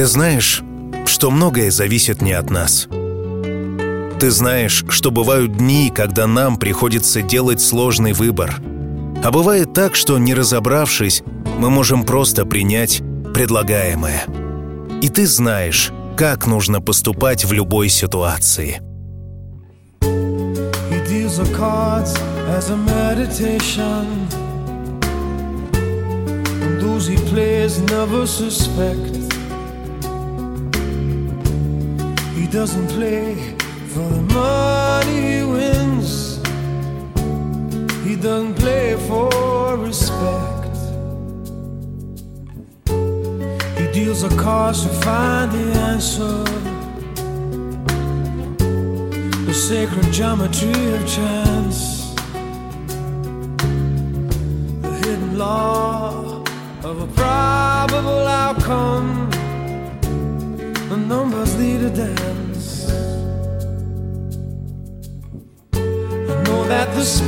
Ты знаешь, что многое зависит не от нас. Ты знаешь, что бывают дни, когда нам приходится делать сложный выбор. А бывает так, что, не разобравшись, мы можем просто принять предлагаемое. И ты знаешь, как нужно поступать в любой ситуации. For the money he wins, he doesn't play for respect. He deals the cards to find the answer, the sacred geometry of chance, the hidden law of a probable outcome. The numbers lead a dance. That the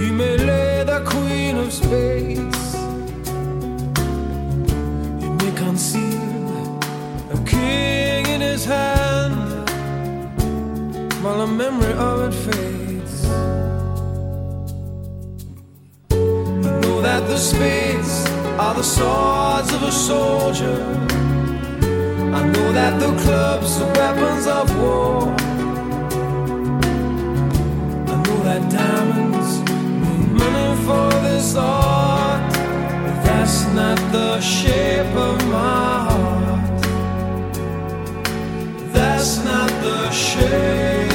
he may lay Queen of Spades. You may conceal a king in his hand, while a memory of it fades. I know that the spades are the swords of a soldier. I know that the clubs are weapons of war. I know that diamonds for this art, but that's not the shape of my heart. That's not the shape of my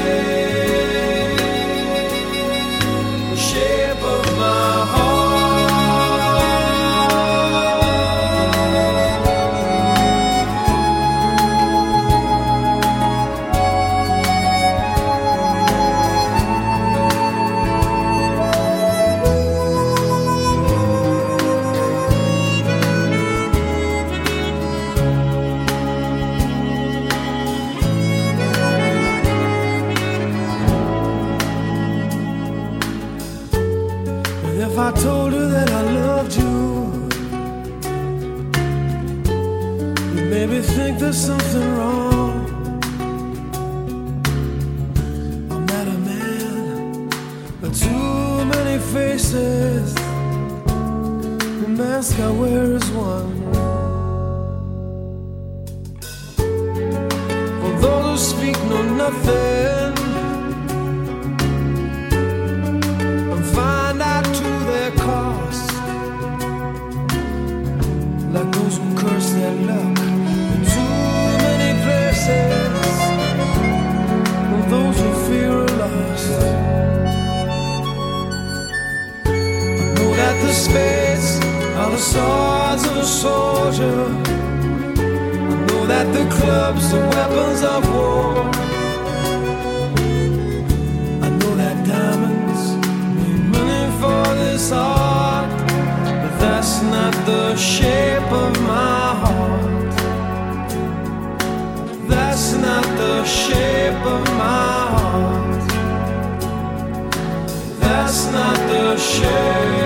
something wrong. I'm not a man, but too many faces. The mask I wear is one. For those who speak know nothing and find out to their cost, like those who curse their luck. Those who fear are lost. I know that the spades are the swords of a soldier. I know that the clubs are weapons of war. I know that diamonds need money for this art, but that's not the shape of my heart. That's not the shape of my heart. That's not the shape.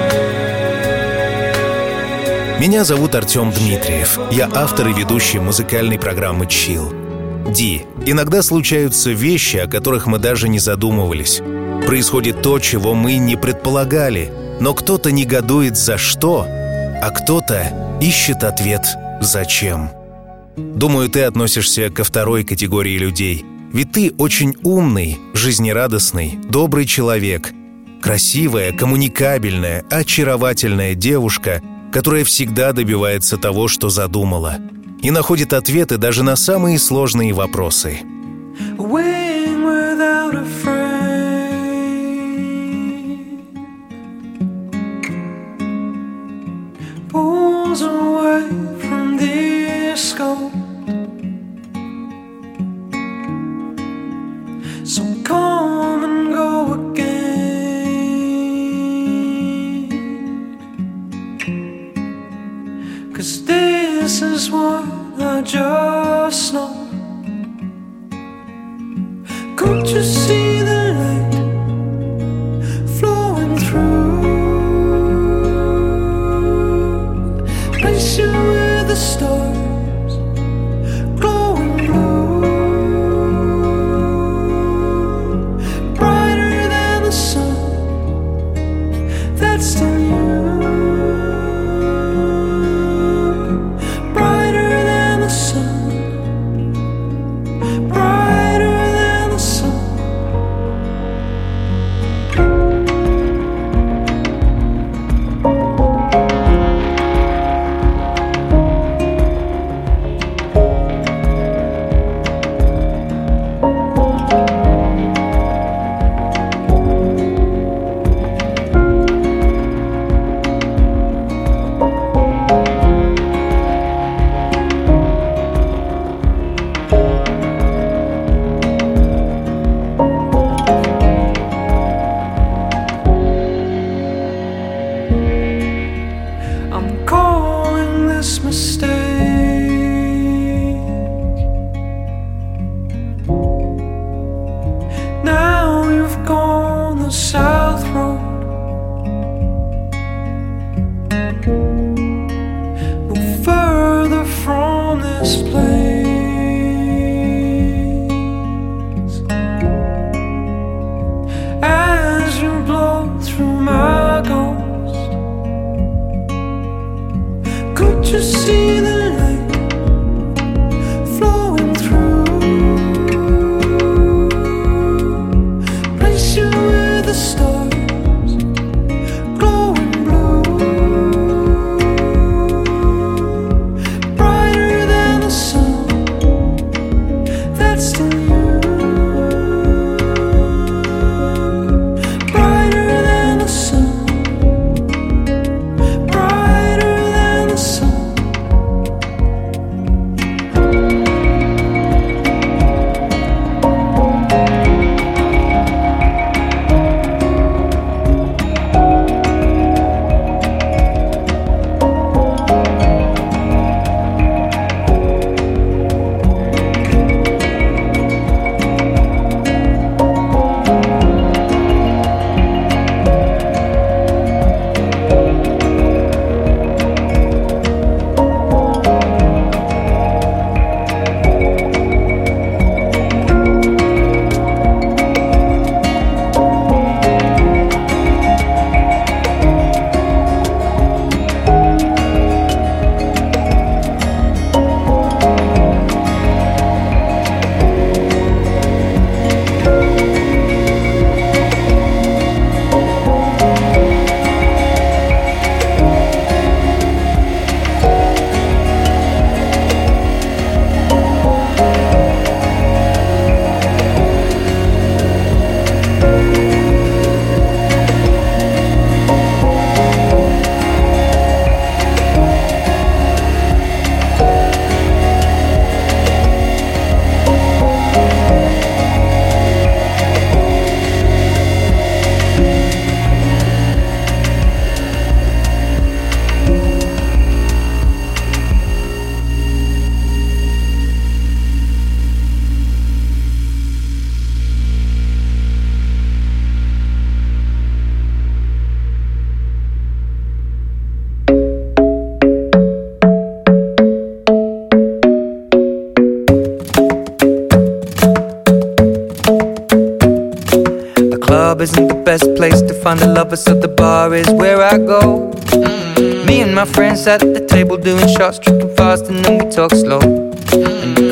Меня зовут Артём Дмитриев. Я автор и ведущий музыкальной программы CHILL. Ди, иногда случаются вещи, о которых мы даже не задумывались. Происходит то, чего мы не предполагали. Но кто-то негодует за что, а кто-то ищет ответ зачем. Думаю, ты относишься ко второй категории людей. Ведь ты очень умный, жизнерадостный, добрый человек. Красивая, коммуникабельная, очаровательная девушка, которая всегда добивается того, что задумала. И находит ответы даже на самые сложные вопросы. Scope So the bar is where I go. Mm-hmm. Me and my friends at the table doing shots, tripping fast, and then we talk slow. Mm-hmm. And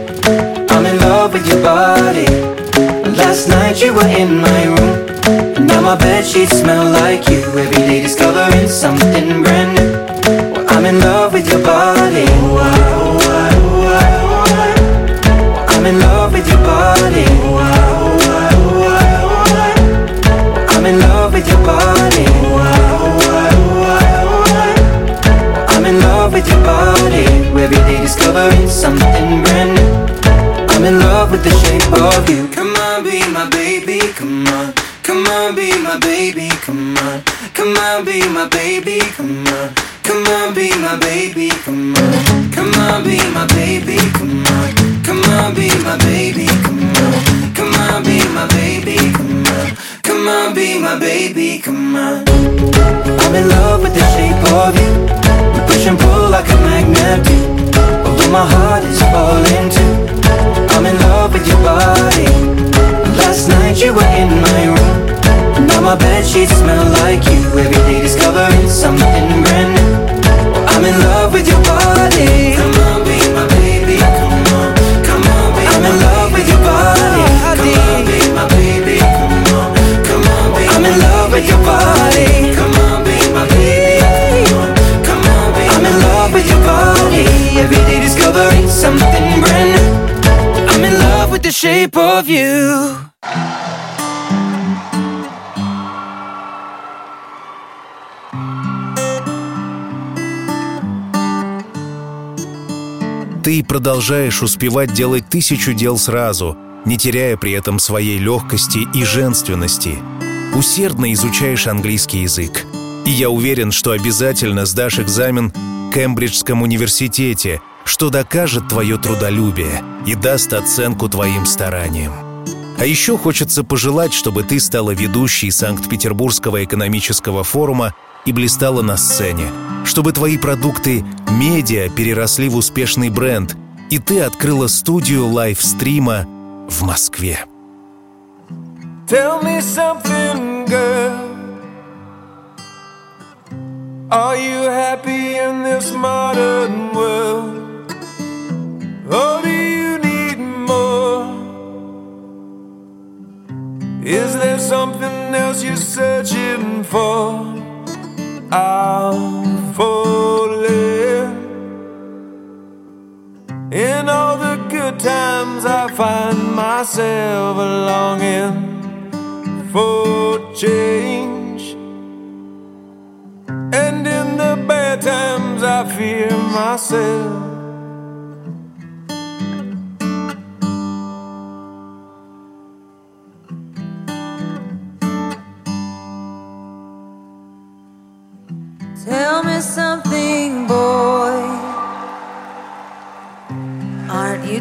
I'm in love with your body. Last night you were in my room, and now my bedsheets smell like you. Every day discovering something brand new. Well, I'm in love with your body. I'm in love with your body. I'm in love with your body. I'm in love with your body. Every day discovering something brand new. I'm in love with the shape of you. Come on, be my baby, come on. Come on, be my baby, come on. Come on, be my baby, come on. Come on, be my baby, come on. Come on, be my baby, come on. Come on, be my baby, come on. Come on, be my baby, come on. Come on, be my baby, come on. I'm in love with the shape of you. We push and pull like a magnet do. Although my heart is falling too. I'm in love with your body. Last night you were in my room, and now my bedsheets smell like you. Every day discovering something brand new. I'm in love with your body. Come on, be my baby. Come on, come on, be I'm in love with your body. Come on, be my baby. Come on, come on, be I'm in love with your body. Come on, be my baby. Come on, come on, be I'm in love with your body. Every day discovering something brand new. I'm in love with the shape of you. Ты продолжаешь успевать делать тысячу дел сразу, не теряя при этом своей легкости и женственности. Усердно изучаешь английский язык. И я уверен, что обязательно сдашь экзамен в Кембриджском университете, что докажет твое трудолюбие и даст оценку твоим стараниям. А еще хочется пожелать, чтобы ты стала ведущей Санкт-Петербургского экономического форума и блистала на сцене, чтобы твои продукты «Медиа» переросли в успешный бренд, и ты открыла студию лайвстрима в Москве. Tell me something, girl. Are you happy in this modern world? Or do you need more? Is there something else you're searching for? I'm falling. In all the good times I find myself longing for change, and in the bad times I fear myself. Tell me something, boy. Aren't you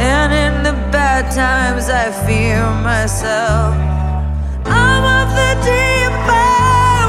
and in the bad times I fear myself. I'm of the deep end.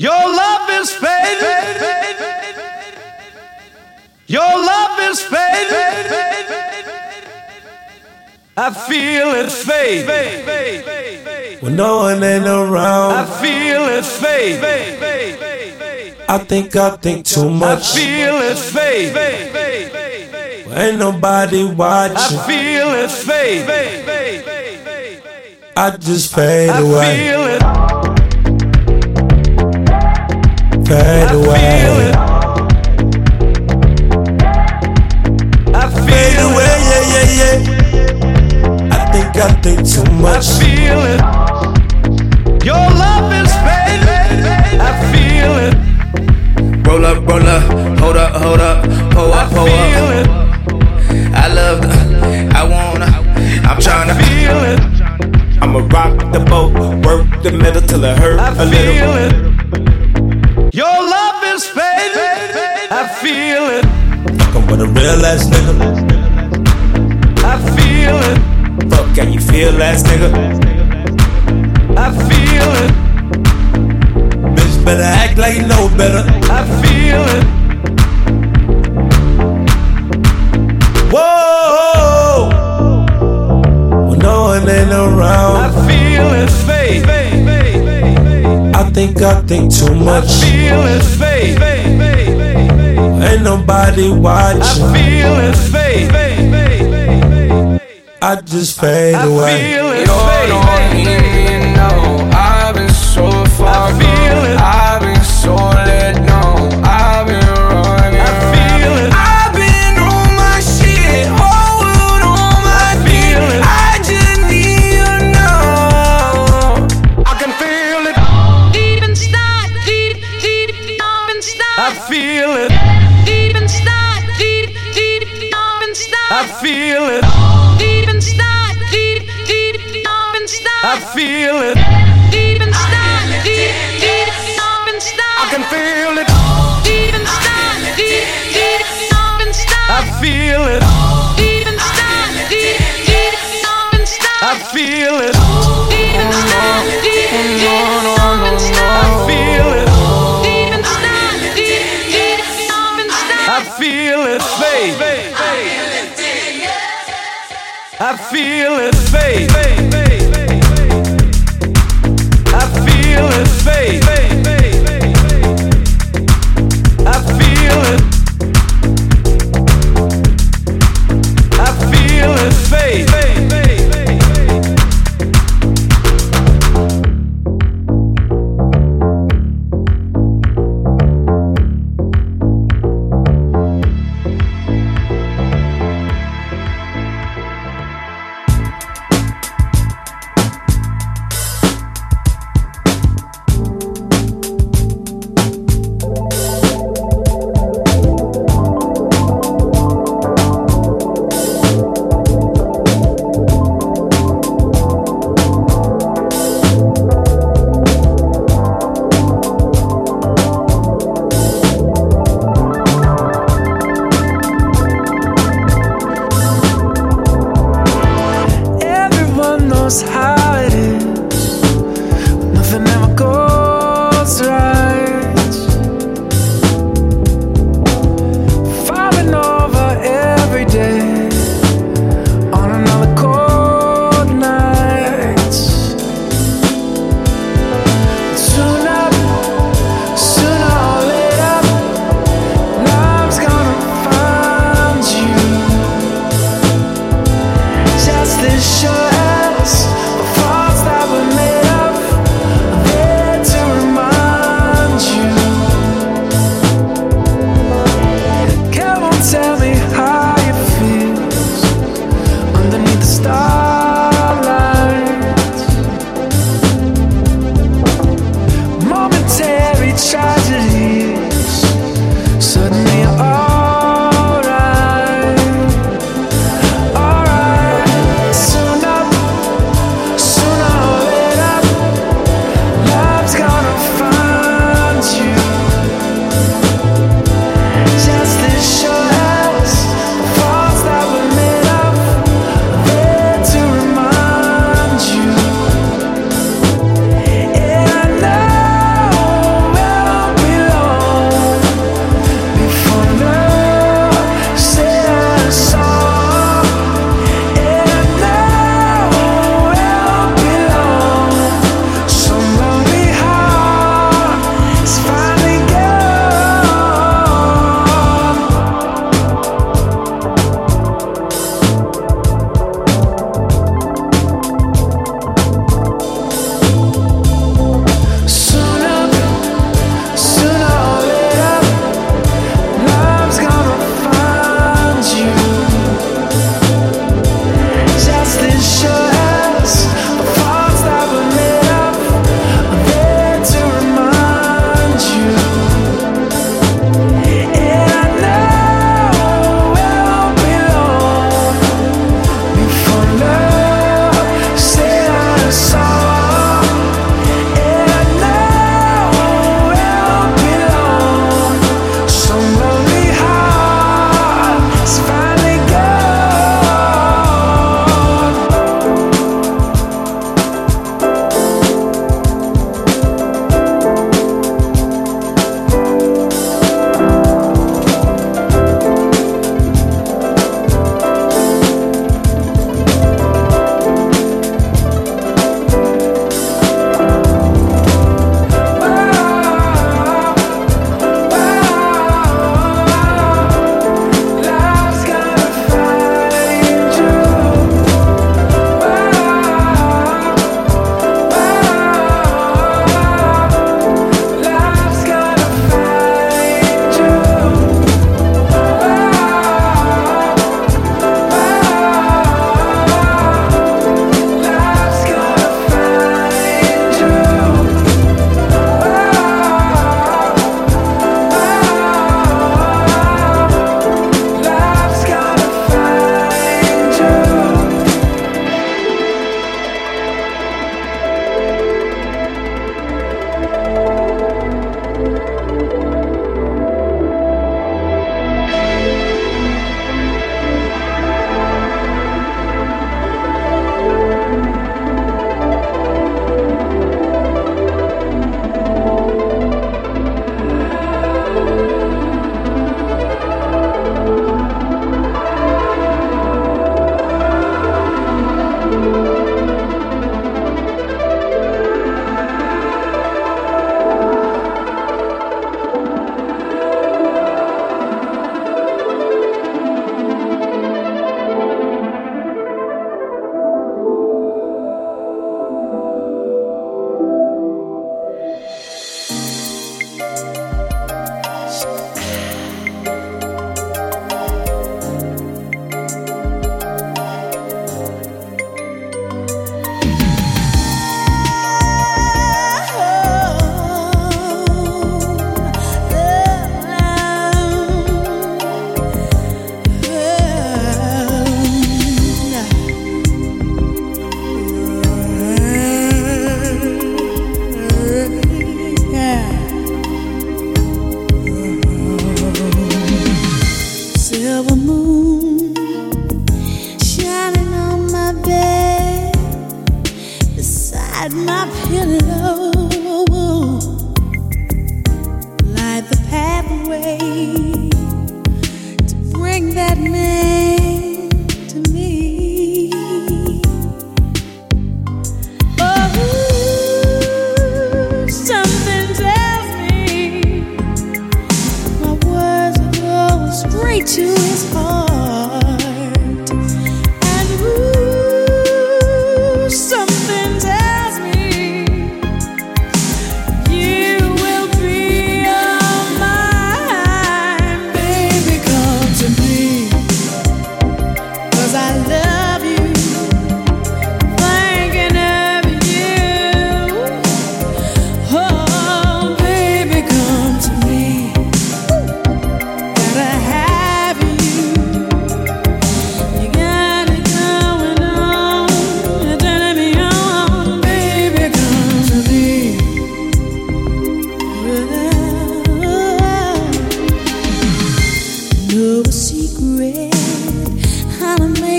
Your love is faded. Your love is faded. I feel it fade. When no one ain't around, I feel it fade. I think too much. I feel it fade. Ain't nobody watching. I feel it fade. I just fade away. I feel it. Fade away. I fade away, yeah, yeah, yeah. I think too much. I feel it. Your love is fading. I feel it. Roll up, hold up, pull up, pull up. I feel it. I love the, I wanna, I'm tryna feel it. I'ma rock the boat, work the middle till it hurt a little. I feel it. Your love is fading. I feel it. Fuckin' with a real ass nigga. I feel it. Fuck how you feel ass nigga. I feel it. Bitch better act like you know better. I feel it. Whoa. No one ain't around. I feel it fade. I think too much. I feel it fade. Ain't nobody watching. I feel it fade. I just fade away. I feel it fade. You don't even know. I've been so far gone. I've been so let down. I've been running. I feel it. I've been on my shit. I feel it fade. I feel it fade. I feel it. I feel it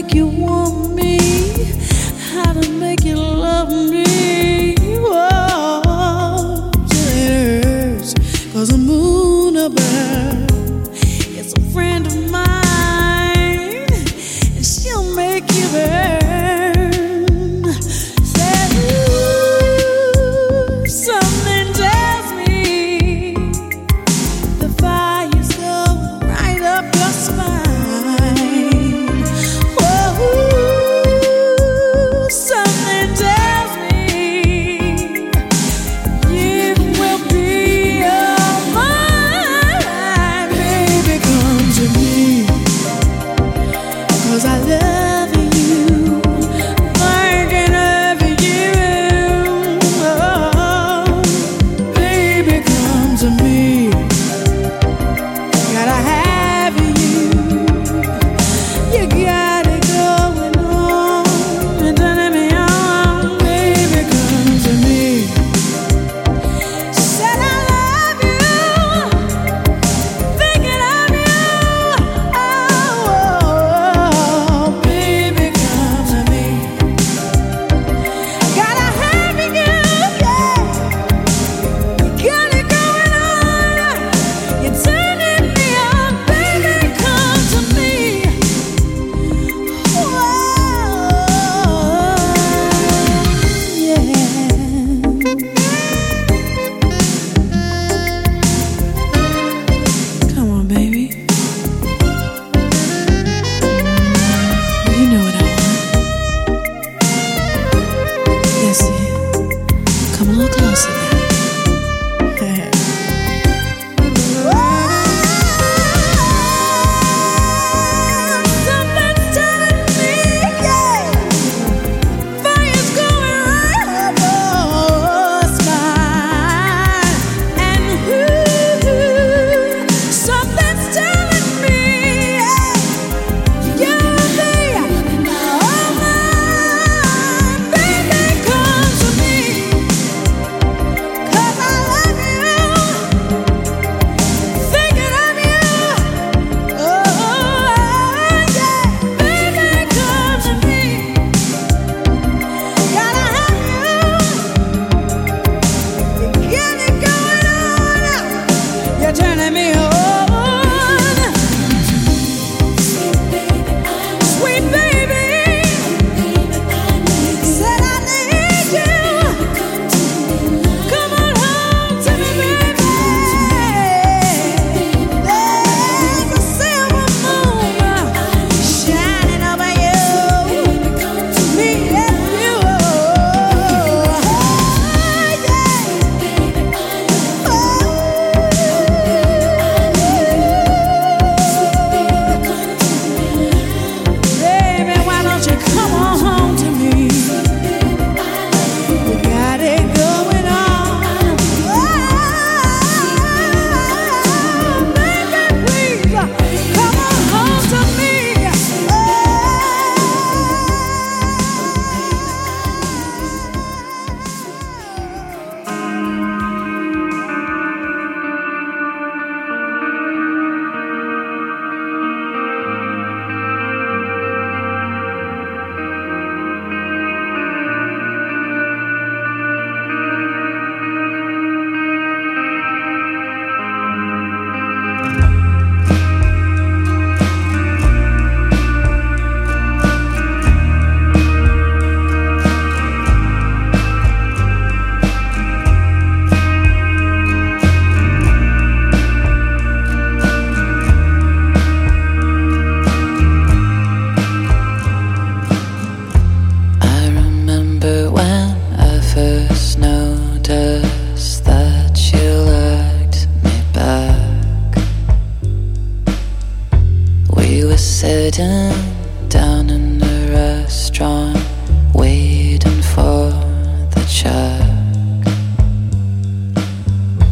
make you want me, how to make you love me. Oh, it hurts, 'cause the moon above is a friend of mine, and she'll make you burn.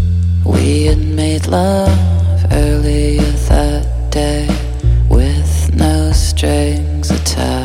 Stop.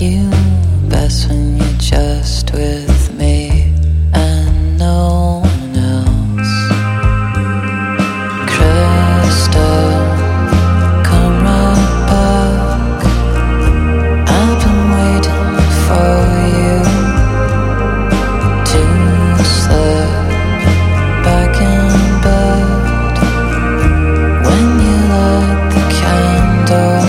you best when you're just with me and no one else. Crystal, come right back. I've been waiting for you to slip back in bed when you light the candle.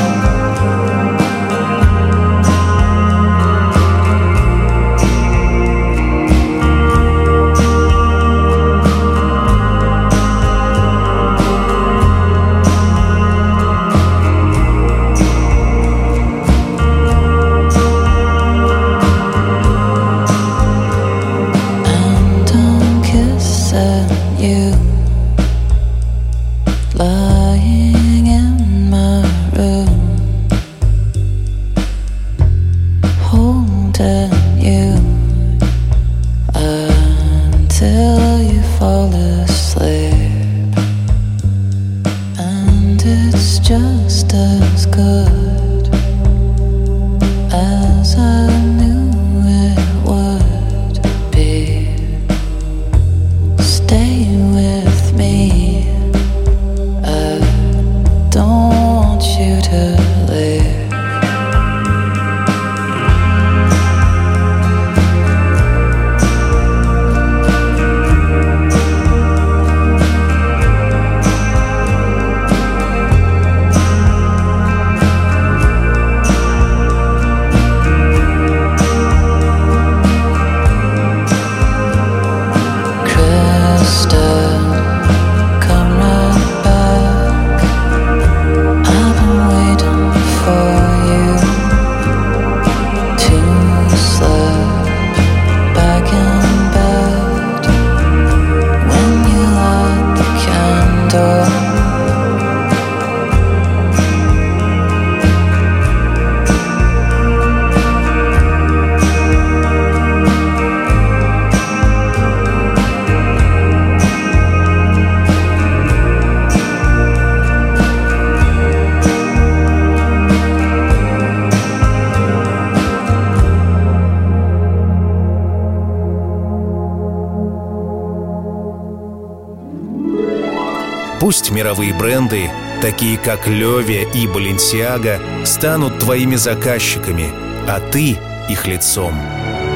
Пусть мировые бренды, такие как Леви и Баленсиага, станут твоими заказчиками, а ты их лицом.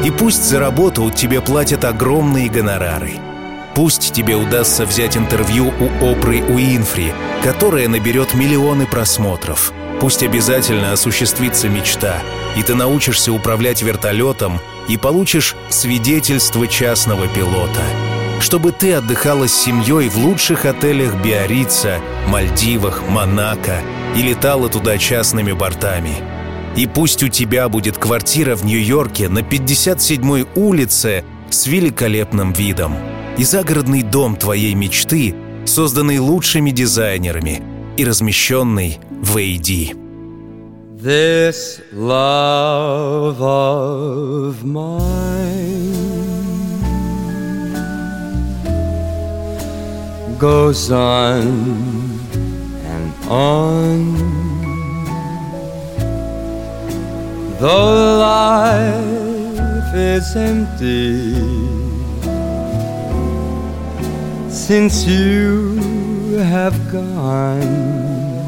И пусть за работу тебе платят огромные гонорары. Пусть тебе удастся взять интервью у Опры Уинфри, которая наберет миллионы просмотров. Пусть обязательно осуществится мечта, и ты научишься управлять вертолетом и получишь свидетельство частного пилота. Чтобы ты отдыхала с семьей в лучших отелях Биаррица, Мальдивах, Монако и летала туда частными бортами. И пусть у тебя будет квартира в Нью-Йорке на 57-й улице с великолепным видом. И загородный дом твоей мечты, созданный лучшими дизайнерами и размещенный в AID. This love of mine goes on and on, though life is empty since you have gone.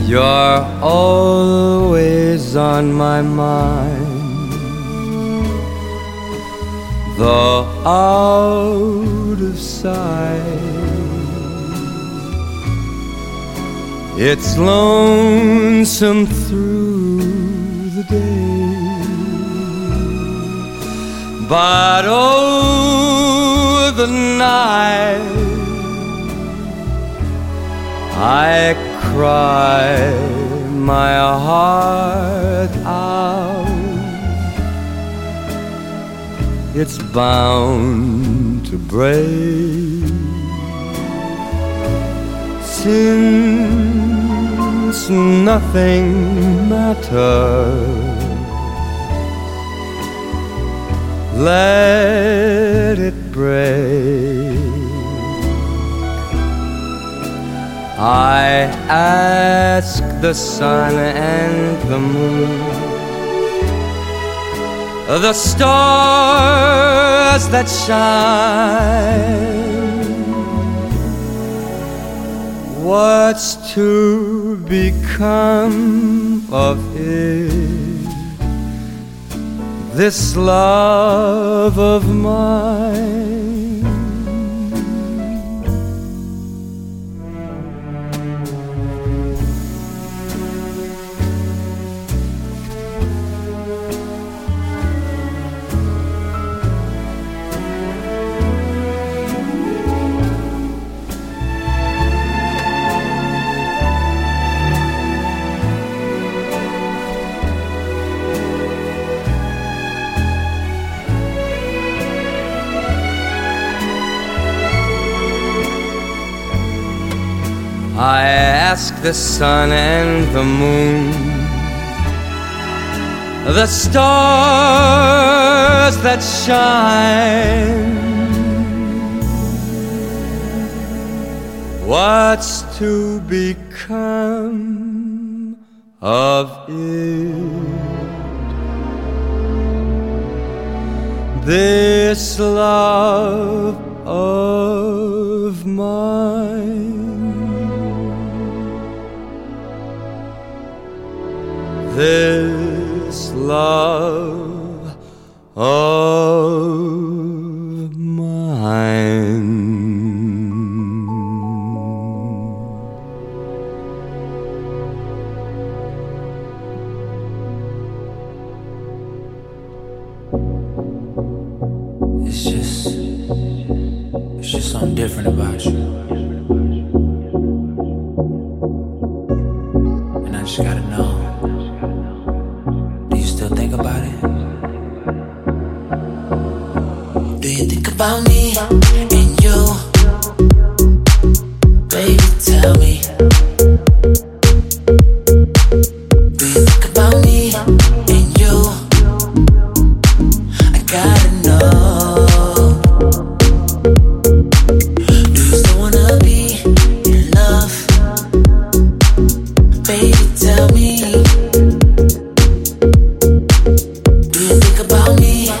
You're always on my mind, though out of sight. It's lonesome through the day, but oh, the night I cry my heart out. It's bound to break, since nothing matters. Let it break. I ask the sun and the moon, the stars that shine, what's to become of it, this love of mine? I ask the sun and the moon, the stars that shine, what's to become of it, this love of mine? This love of mine. It's just something different about you. And I just gotta know. Do you think about me and you? Baby, tell me. Do you think about me and you? I gotta know. Do you still wanna be in love? Baby, tell me. Do you think about me and you?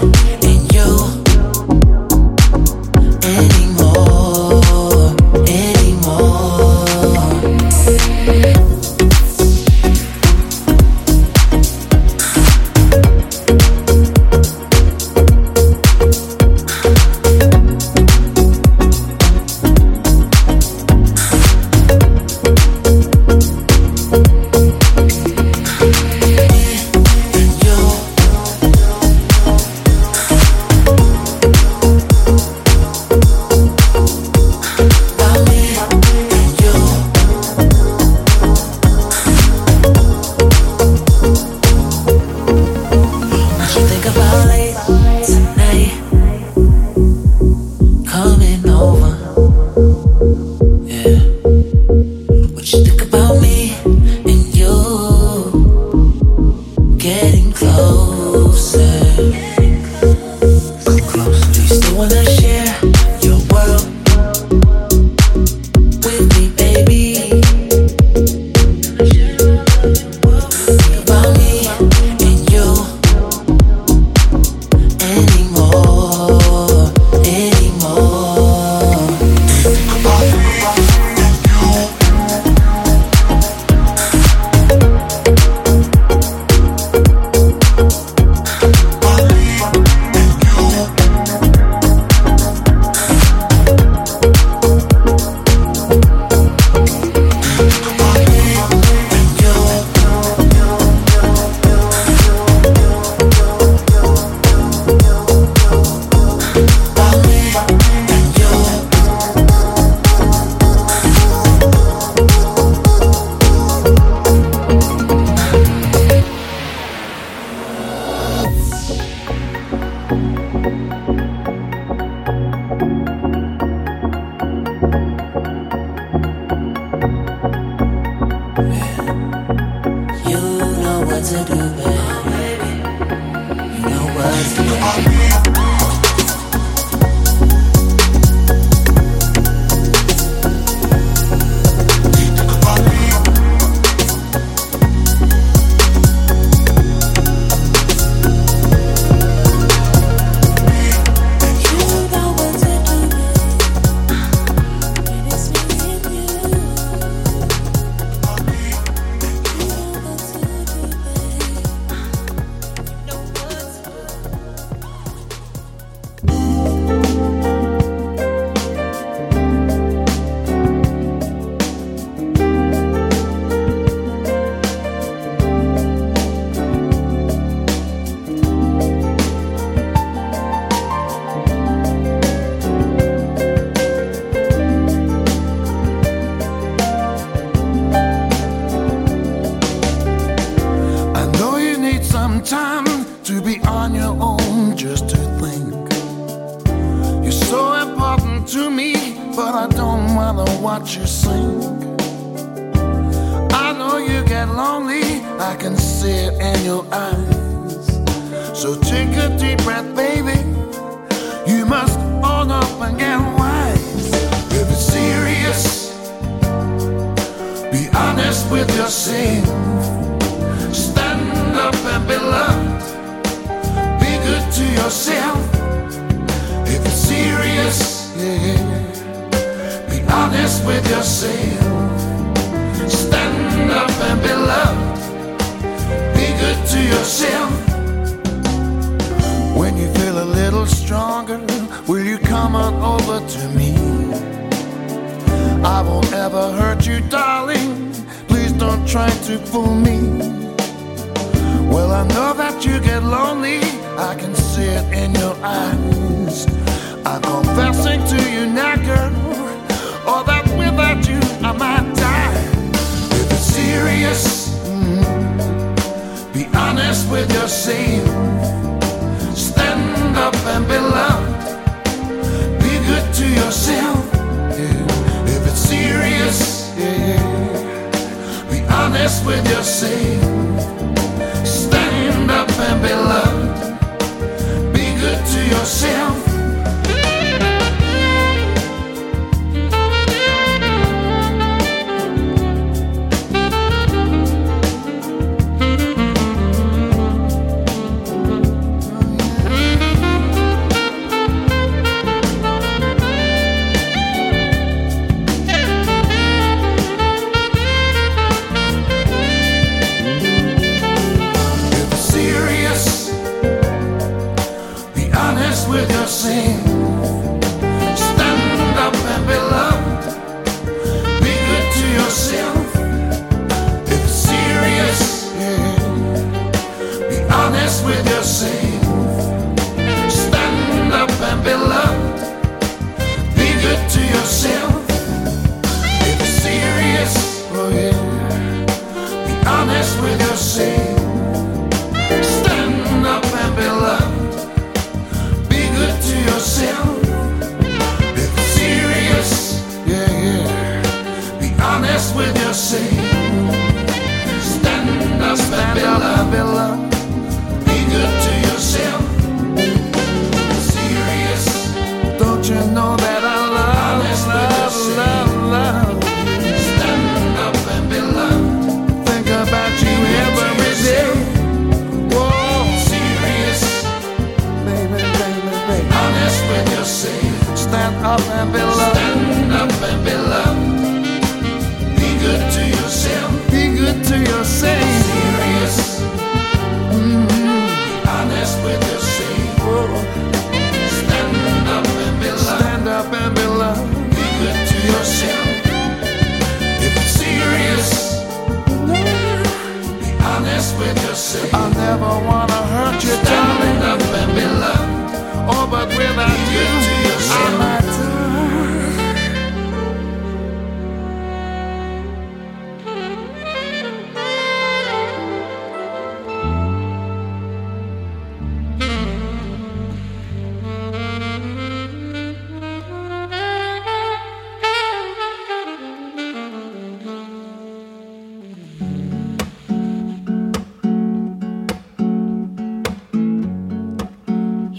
lonely, I can see it in your eyes. So take a deep breath, baby. You must own up and get wise. If it's serious, be honest with yourself. Stand up and be loved. Be good to yourself. If it's serious, yeah, be honest with yourself. Stand up and be loved. Be good to yourself. When you feel a little stronger, will you come on over to me? I won't ever hurt you, darling. Please don't try to fool me. Well, I know that you get lonely. I can see it in your eyes. I'm confessing to you now, girl, all that without you I might die. Serious, be honest with yourself. Stand up and be loved. Be good to yourself. Yeah. If it's serious, yeah, be honest with yourself. Stand up and be loved. Be good to yourself.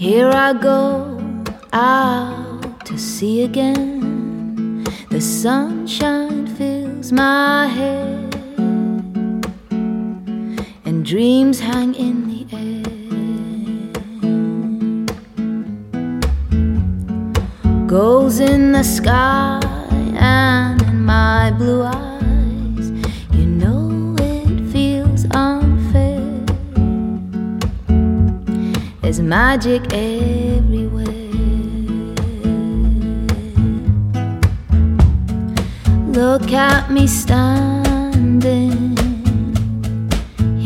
Here I go out to sea again. The sunshine fills my head, and dreams hang in the air. Goals in the sky and in my blue eyes, you know it feels unfair. There's magic everywhere. Look at me standing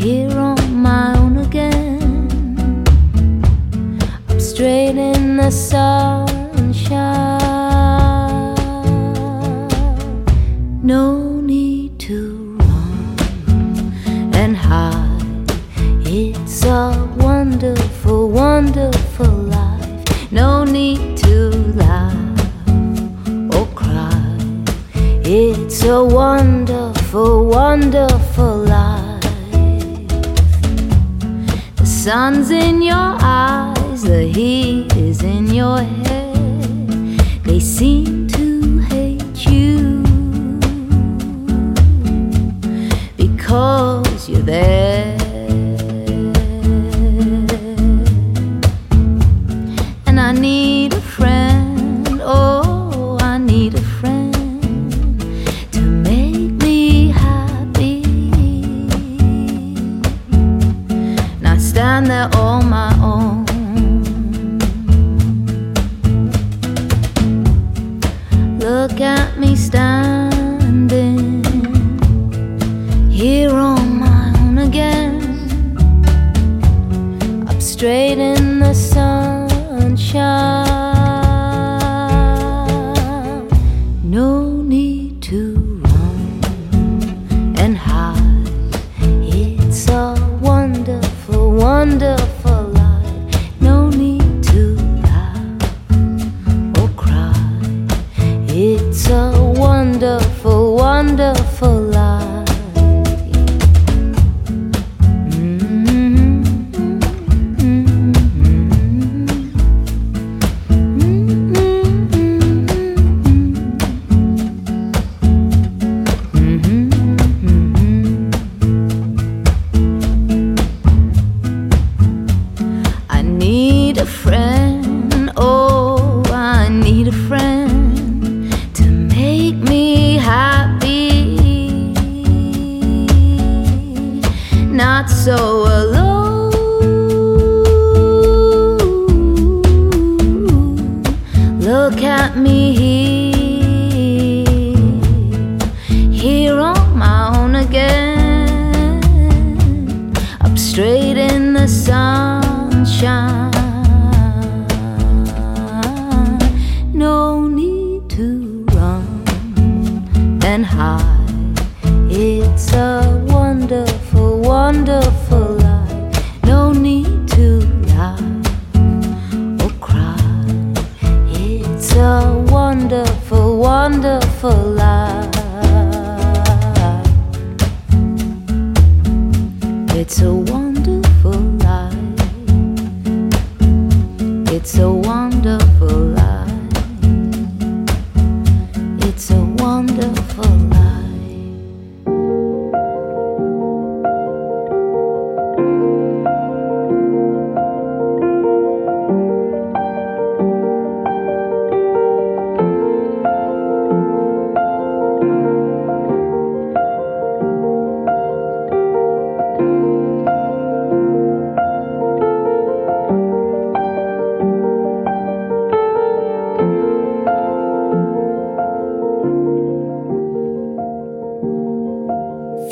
here on my own again. I'm straight in the sunshine. No need to run and hide. It's a wonderful, wonderful life. No need to laugh or cry. It's a wonderful, wonderful life. sun's in your eyes, the heat is in your head. They seem to hate you because you're there. And I need a friend, oh, I need a friend to make me happy. And I stand there on my own. Look at me standing here on my own again, up straight in the sunshine. No need to run and hide. It's a wonderful, wonderful. It's a wonderful, wonderful life. Mm-hmm. Mm-hmm. Mm-hmm. I need a friend, oh, I need a friend. Not so alone. Look at me here on my own again, up straight in the sunshine. No need to run and hide. It's a wonderful, wonderful life. No need to laugh or cry. It's a wonderful, wonderful life. It's a wonderful life. It's a wonderful life. It's a wonderful life.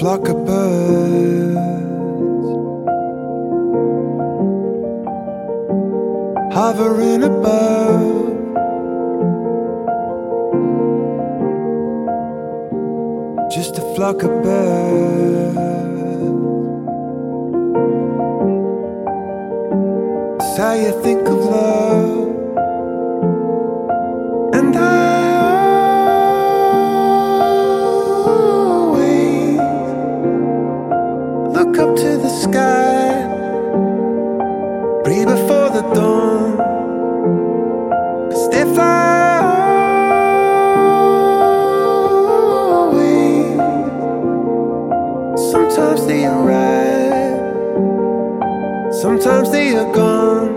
Flock of birds hovering above, just a flock of birds. It's how you think of love. And up to the sky, breathe before the dawn, 'cause they fly away. Sometimes they arrive, sometimes they are gone.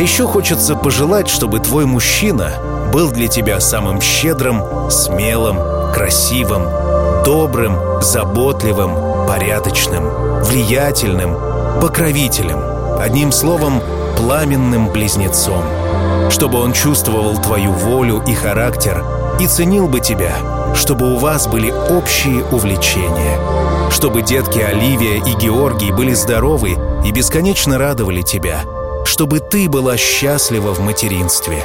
еще хочется пожелать, чтобы твой мужчина был для тебя самым щедрым, смелым, красивым, добрым, заботливым, порядочным, влиятельным, покровителем, одним словом, пламенным близнецом. Чтобы он чувствовал твою волю и характер и ценил бы тебя, чтобы у вас были общие увлечения, чтобы детки Оливия и Георгий были здоровы и бесконечно радовали тебя, чтобы ты была счастлива в материнстве.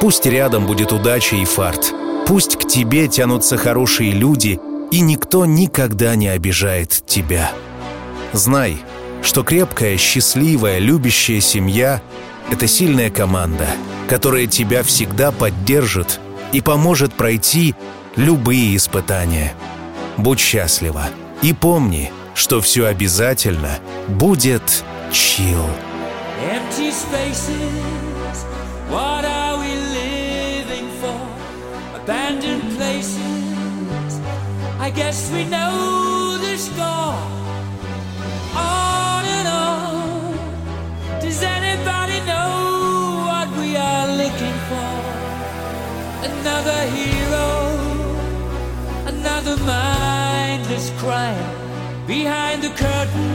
Пусть рядом будет удача и фарт, пусть к тебе тянутся хорошие люди, и никто никогда не обижает тебя. Знай, что крепкая, счастливая, любящая семья — это сильная команда, которая тебя всегда поддержит и поможет пройти любые испытания. Будь счастлива и помни, что все обязательно будет chill. Empty spaces, what are we living for? Abandoned places, I guess we know the score. On and on, does anybody know what we are looking for? Another hero, another mindless crime, behind the curtain,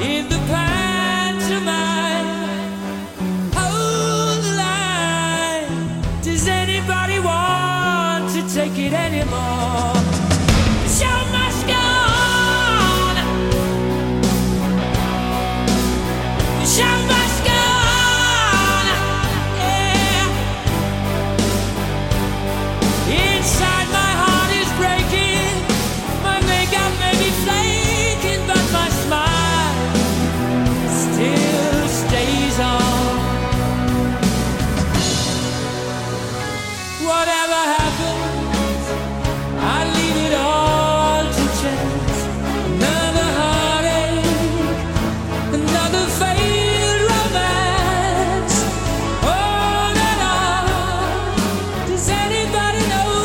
in the past. Hold the line. Does anybody want to take it anymore? The show must go on. The show must go on. Yeah. Inside my heart is breaking. My makeup may be flaking, but my smile still stays on. Whatever happens, I leave it all to chance. Another heartache, another failed romance. On and on. Does anybody know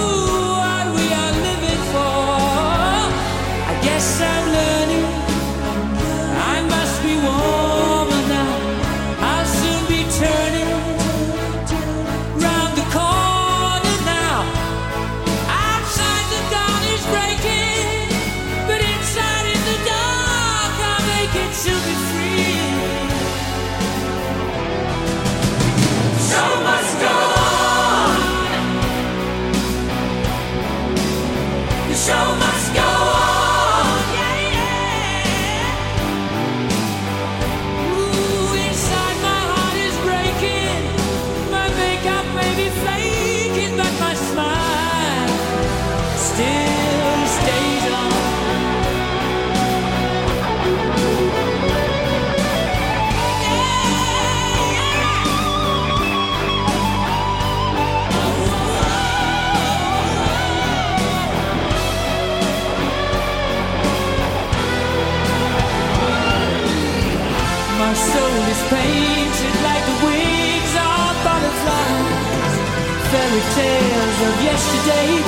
what we are living for? I guess I'm learning. I must be warmer now. I'll soon be turning round the corner now. Outside the dawn is breaking, but inside in the dark I'm aching to be free. The show must go on. The show must go on. Yeah, yeah. Ooh, inside my heart is breaking. My makeup may be flaking, but my smile still stays on. My soul is painted like the wings of butterflies, fairy tales of yesterday.